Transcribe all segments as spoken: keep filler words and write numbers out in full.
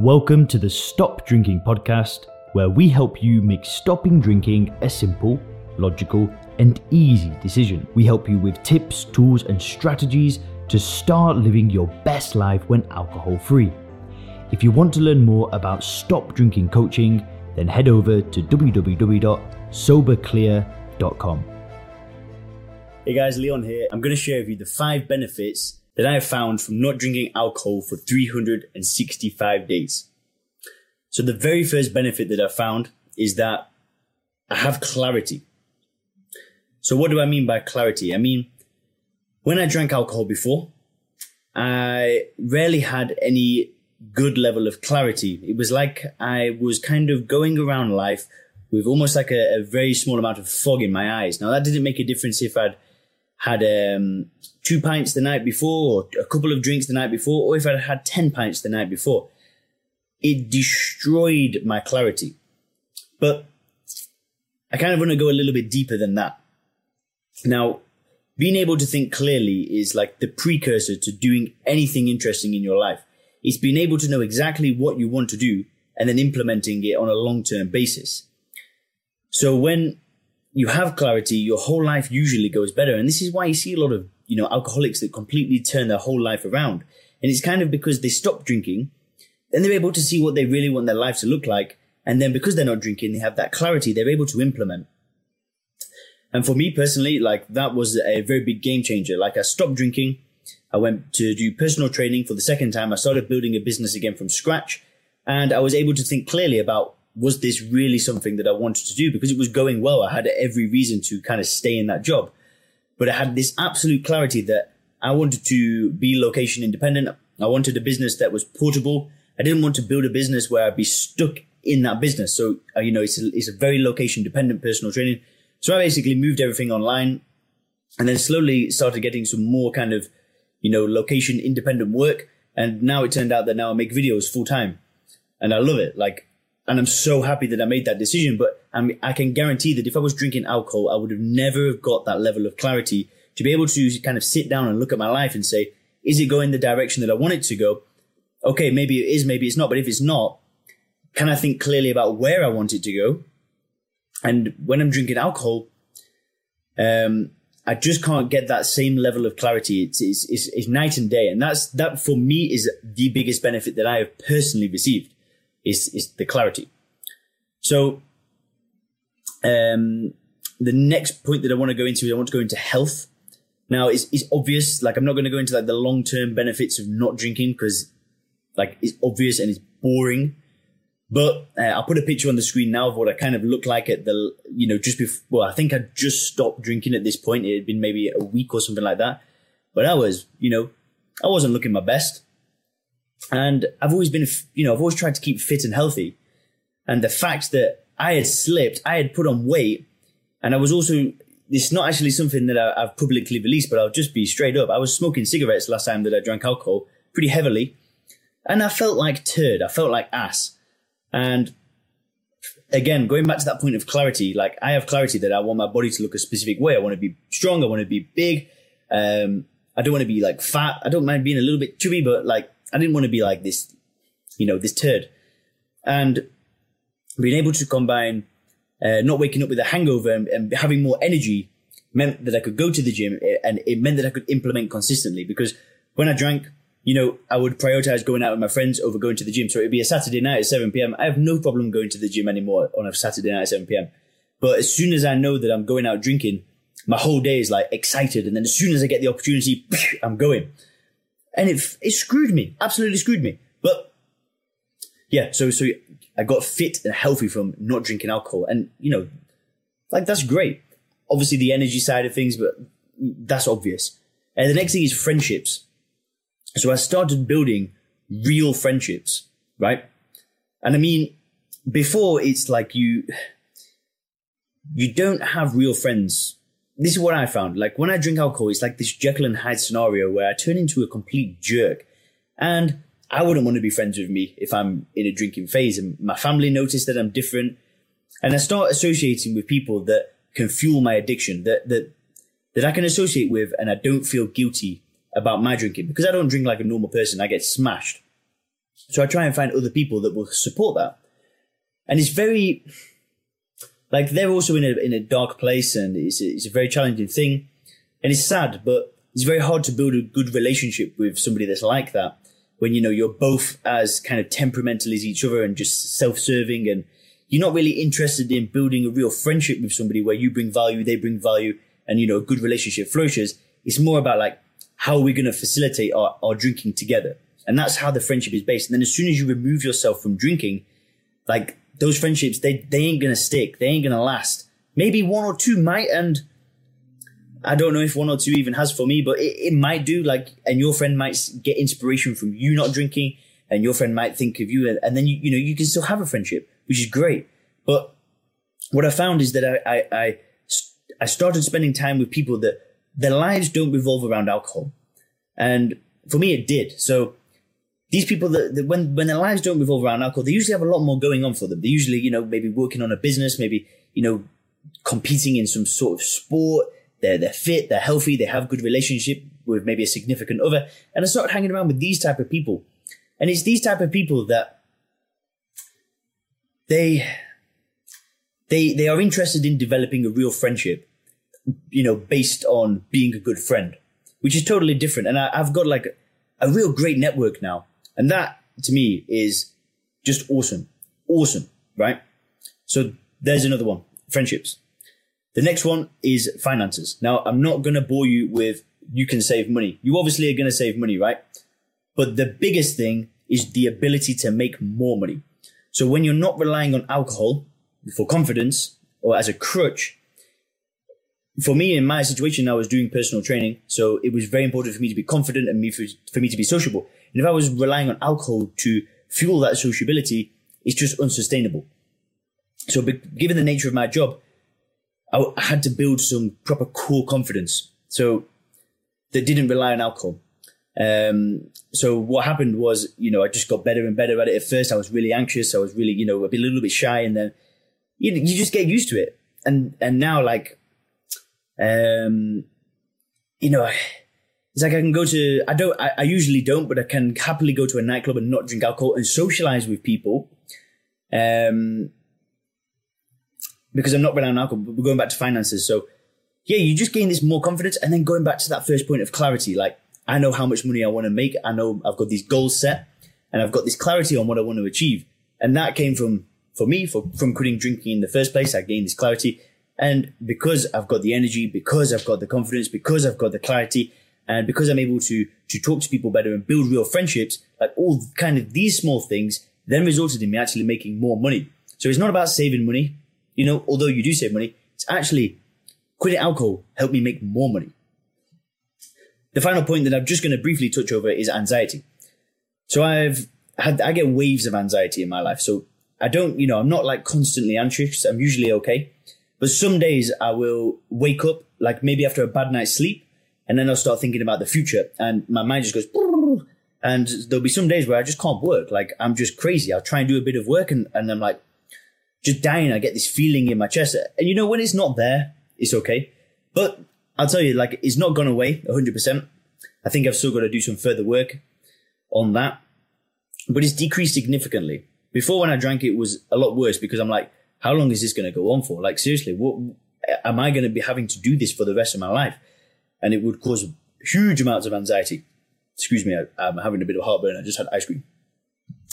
Welcome to the Stop Drinking Podcast, where we help you make stopping drinking a simple, logical, and easy decision. We help you with tips, tools, and strategies to start living your best life when alcohol-free. If you want to learn more about Stop Drinking coaching, then head over to w w w dot sober clear dot com. Hey guys, Leon here. I'm going to share with you the five benefits that I have found from not drinking alcohol for three hundred sixty-five days. So the very first benefit that I found is that I have clarity. So what do I mean by clarity? I mean, when I drank alcohol before, I rarely had any good level of clarity. It was like I was kind of going around life with almost like a, a very small amount of fog in my eyes. Now that didn't make a difference if I'd had um, two pints the night before, or a couple of drinks the night before, or if I'd had ten pints the night before. It destroyed my clarity. But I kind of want to go a little bit deeper than that. Now, being able to think clearly is like the precursor to doing anything interesting in your life. It's being able to know exactly what you want to do and then implementing it on a long-term basis. So when you have clarity, your whole life usually goes better. And this is why you see a lot of, you know, alcoholics that completely turn their whole life around. And it's kind of because they stop drinking, then they're able to see what they really want their life to look like. And then because they're not drinking, they have that clarity, they're able to implement. And for me personally, like that was a very big game changer. Like I stopped drinking. I went to do personal training for the second time. I started building a business again from scratch. And I was able to think clearly about, was this really something that I wanted to do? Because it was going well. I had every reason to kind of stay in that job. But I had this absolute clarity that I wanted to be location independent. I wanted a business that was portable. I didn't want to build a business where I'd be stuck in that business. So, you know, it's a, it's a very location dependent personal training. So I basically moved everything online and then slowly started getting some more kind of, you know, location independent work. And now it turned out that now I make videos full time and I love it. Like, and I'm so happy that I made that decision, but I'm, I can guarantee that if I was drinking alcohol, I would have never have got that level of clarity to be able to kind of sit down and look at my life and say, is it going the direction that I want it to go? Okay, maybe it is, maybe it's not. But if it's not, can I think clearly about where I want it to go? And when I'm drinking alcohol, um, I just can't get that same level of clarity. It's, it's, it's, it's night and day. And that's that for me is the biggest benefit that I have personally received. Is, is the clarity. So um, the next point that I want to go into is I want to go into health. Now, it's, it's obvious, like I'm not going to go into like the long-term benefits of not drinking because like it's obvious and it's boring. But uh, I'll put a picture on the screen now of what I kind of look like at the, you know, just before, well, I think I just stopped drinking at this point. It had been maybe a week or something like that. But I was, you know, I wasn't looking my best. And I've always been, you know, I've always tried to keep fit and healthy. And the fact that I had slipped, I had put on weight, and I was also, it's not actually something that I, I've publicly released, but I'll just be straight up. I was smoking cigarettes last time that I drank alcohol pretty heavily. And I felt like turd. I felt like ass. And again, going back to that point of clarity, like I have clarity that I want my body to look a specific way. I want to be strong. I want to be big. Um, I don't want to be like fat. I don't mind being a little bit chubby, but like, I didn't want to be like this, you know, this turd. And being able to combine uh, not waking up with a hangover and, and having more energy meant that I could go to the gym, and it meant that I could implement consistently. Because when I drank, you know, I would prioritize going out with my friends over going to the gym. So it'd be a Saturday night at seven p.m. I have no problem going to the gym anymore on a Saturday night at seven p.m. But as soon as I know that I'm going out drinking, my whole day is like excited. And then as soon as I get the opportunity, I'm going. And it, it screwed me, absolutely screwed me. But yeah, so so I got fit and healthy from not drinking alcohol. And, you know, like that's great. Obviously the energy side of things, but that's obvious. And the next thing is friendships. So I started building real friendships, right? And I mean, before it's like you, you don't have real friends. This is what I found. Like when I drink alcohol, it's like this Jekyll and Hyde scenario where I turn into a complete jerk. And I wouldn't want to be friends with me if I'm in a drinking phase. And my family notice that I'm different. And I start associating with people that can fuel my addiction, that that that I can associate with, and I don't feel guilty about my drinking because I don't drink like a normal person. I get smashed. So I try and find other people that will support that. And it's very, like, they're also in a in a dark place, and it's a, it's a very challenging thing. And it's sad, but it's very hard to build a good relationship with somebody that's like that when, you know, you're both as kind of temperamental as each other and just self-serving, and you're not really interested in building a real friendship with somebody where you bring value, they bring value, and, you know, a good relationship flourishes. It's more about, like, how are we going to facilitate our, our drinking together? And that's how the friendship is based. And then as soon as you remove yourself from drinking, like, those friendships, they, they ain't going to stick. They ain't going to last. Maybe one or two might, and I don't know if one or two even has for me, but it, it might do. Like, and your friend might get inspiration from you not drinking, and your friend might think of you, and, and then, you, you know, you can still have a friendship, which is great. But what I found is that I, I, I, I started spending time with people that their lives don't revolve around alcohol. And for me, it did. So these people that, that when, when their lives don't revolve around alcohol, they usually have a lot more going on for them. They usually, you know, maybe working on a business, maybe, you know, competing in some sort of sport. They're, they're fit, they're healthy, they have good relationship with maybe a significant other. And I started hanging around with these type of people. And it's these type of people that they, they, they are interested in developing a real friendship, you know, based on being a good friend, which is totally different. And I, I've got like a, a real great network now. And that to me is just awesome. Awesome. Right? So there's another one, friendships. The next one is finances. Now, I'm not going to bore you with you can save money. You obviously are going to save money, right? But the biggest thing is the ability to make more money. So when you're not relying on alcohol for confidence or as a crutch, for me, in my situation, I was doing personal training. So it was very important for me to be confident and me for, for me to be sociable. And if I was relying on alcohol to fuel that sociability, it's just unsustainable. So given the nature of my job, I had to build some proper core confidence. So that didn't rely on alcohol. Um, so what happened was, you know, I just got better and better at it. At first, I was really anxious. I was really, you know, a little bit shy, and then you, you just get used to it. And, and now like, um, you know, it's like I can go to, I don't, I, I usually don't, but I can happily go to a nightclub and not drink alcohol and socialize with people. Um, Because I'm not relying on alcohol, but we're going back to finances. So yeah, you just gain this more confidence. And then going back to that first point of clarity, like I know how much money I want to make. I know I've got these goals set and I've got this clarity on what I want to achieve. And that came from, for me, for, from quitting drinking in the first place. I gained this clarity. And because I've got the energy, because I've got the confidence, because I've got the clarity, and because I'm able to, to talk to people better and build real friendships, like all kind of these small things then resulted in me actually making more money. So it's not about saving money. You know, although you do save money, it's actually quitting alcohol helped me make more money. The final point that I'm just going to briefly touch over is anxiety. So I've had, I get waves of anxiety in my life. So I don't, you know, I'm not like constantly anxious. I'm usually okay. But some days I will wake up, like maybe after a bad night's sleep, and then I'll start thinking about the future. And my mind just goes, and there'll be some days where I just can't work. Like I'm just crazy. I'll try and do a bit of work and, and I'm like, just dying. I get this feeling in my chest. And you know, when it's not there, it's okay. But I'll tell you, like, it's not gone away one hundred percent. I think I've still got to do some further work on that. But it's decreased significantly. Before, when I drank, it was a lot worse because I'm like, how long is this going to go on for? Like, seriously, what am I going to be having to do this for the rest of my life? And it would cause huge amounts of anxiety. Excuse me, I, I'm having a bit of heartburn. I just had ice cream.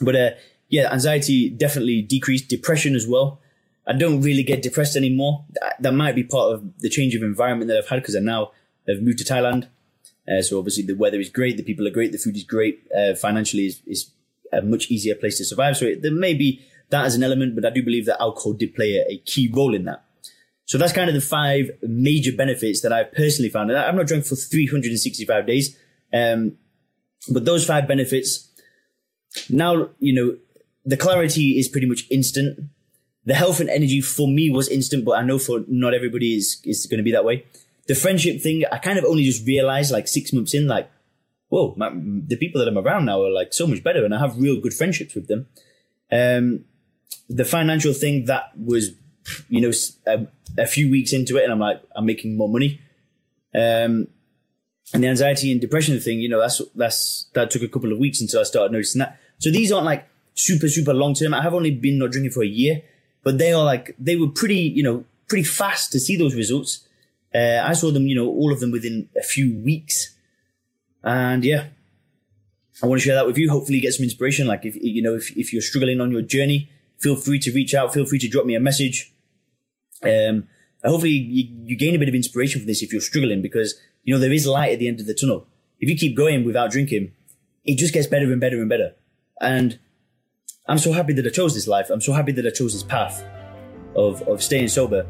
But, uh, yeah, anxiety definitely decreased. Depression as well. I don't really get depressed anymore. That might be part of the change of environment that I've had because I now have moved to Thailand. Uh, so obviously the weather is great. The people are great. The food is great. Uh, financially is, is a much easier place to survive. So it, there may be that as an element, but I do believe that alcohol did play a, a key role in that. So that's kind of the five major benefits that I've personally found. And I've not drunk for three hundred sixty-five days. Um, but those five benefits now, you know, the clarity is pretty much instant. The health and energy for me was instant, but I know for not everybody is, is going to be that way. The friendship thing, I kind of only just realized like six months in, like, whoa, my, the people that I'm around now are like so much better and I have real good friendships with them. Um, the financial thing that was, you know, a, a few weeks into it and I'm like, I'm making more money. Um, and the anxiety and depression thing, you know, that's, that's, that took a couple of weeks until I started noticing that. So these aren't like super, super long term. I have only been not drinking for a year, but they are like, they were pretty, you know, pretty fast to see those results. Uh, I saw them, you know, all of them within a few weeks. And yeah, I want to share that with you. Hopefully you get some inspiration. Like if, you know, if, if you're struggling on your journey, feel free to reach out. Feel free to drop me a message. Um, hopefully you, you gain a bit of inspiration from this if you're struggling, because, you know, there is light at the end of the tunnel. If you keep going without drinking, it just gets better and better and better. And I'm so happy that I chose this life. I'm so happy that I chose this path of, of staying sober.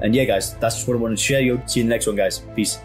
And yeah, guys, that's what I wanted to share. Yo, see you in the next one, guys. Peace.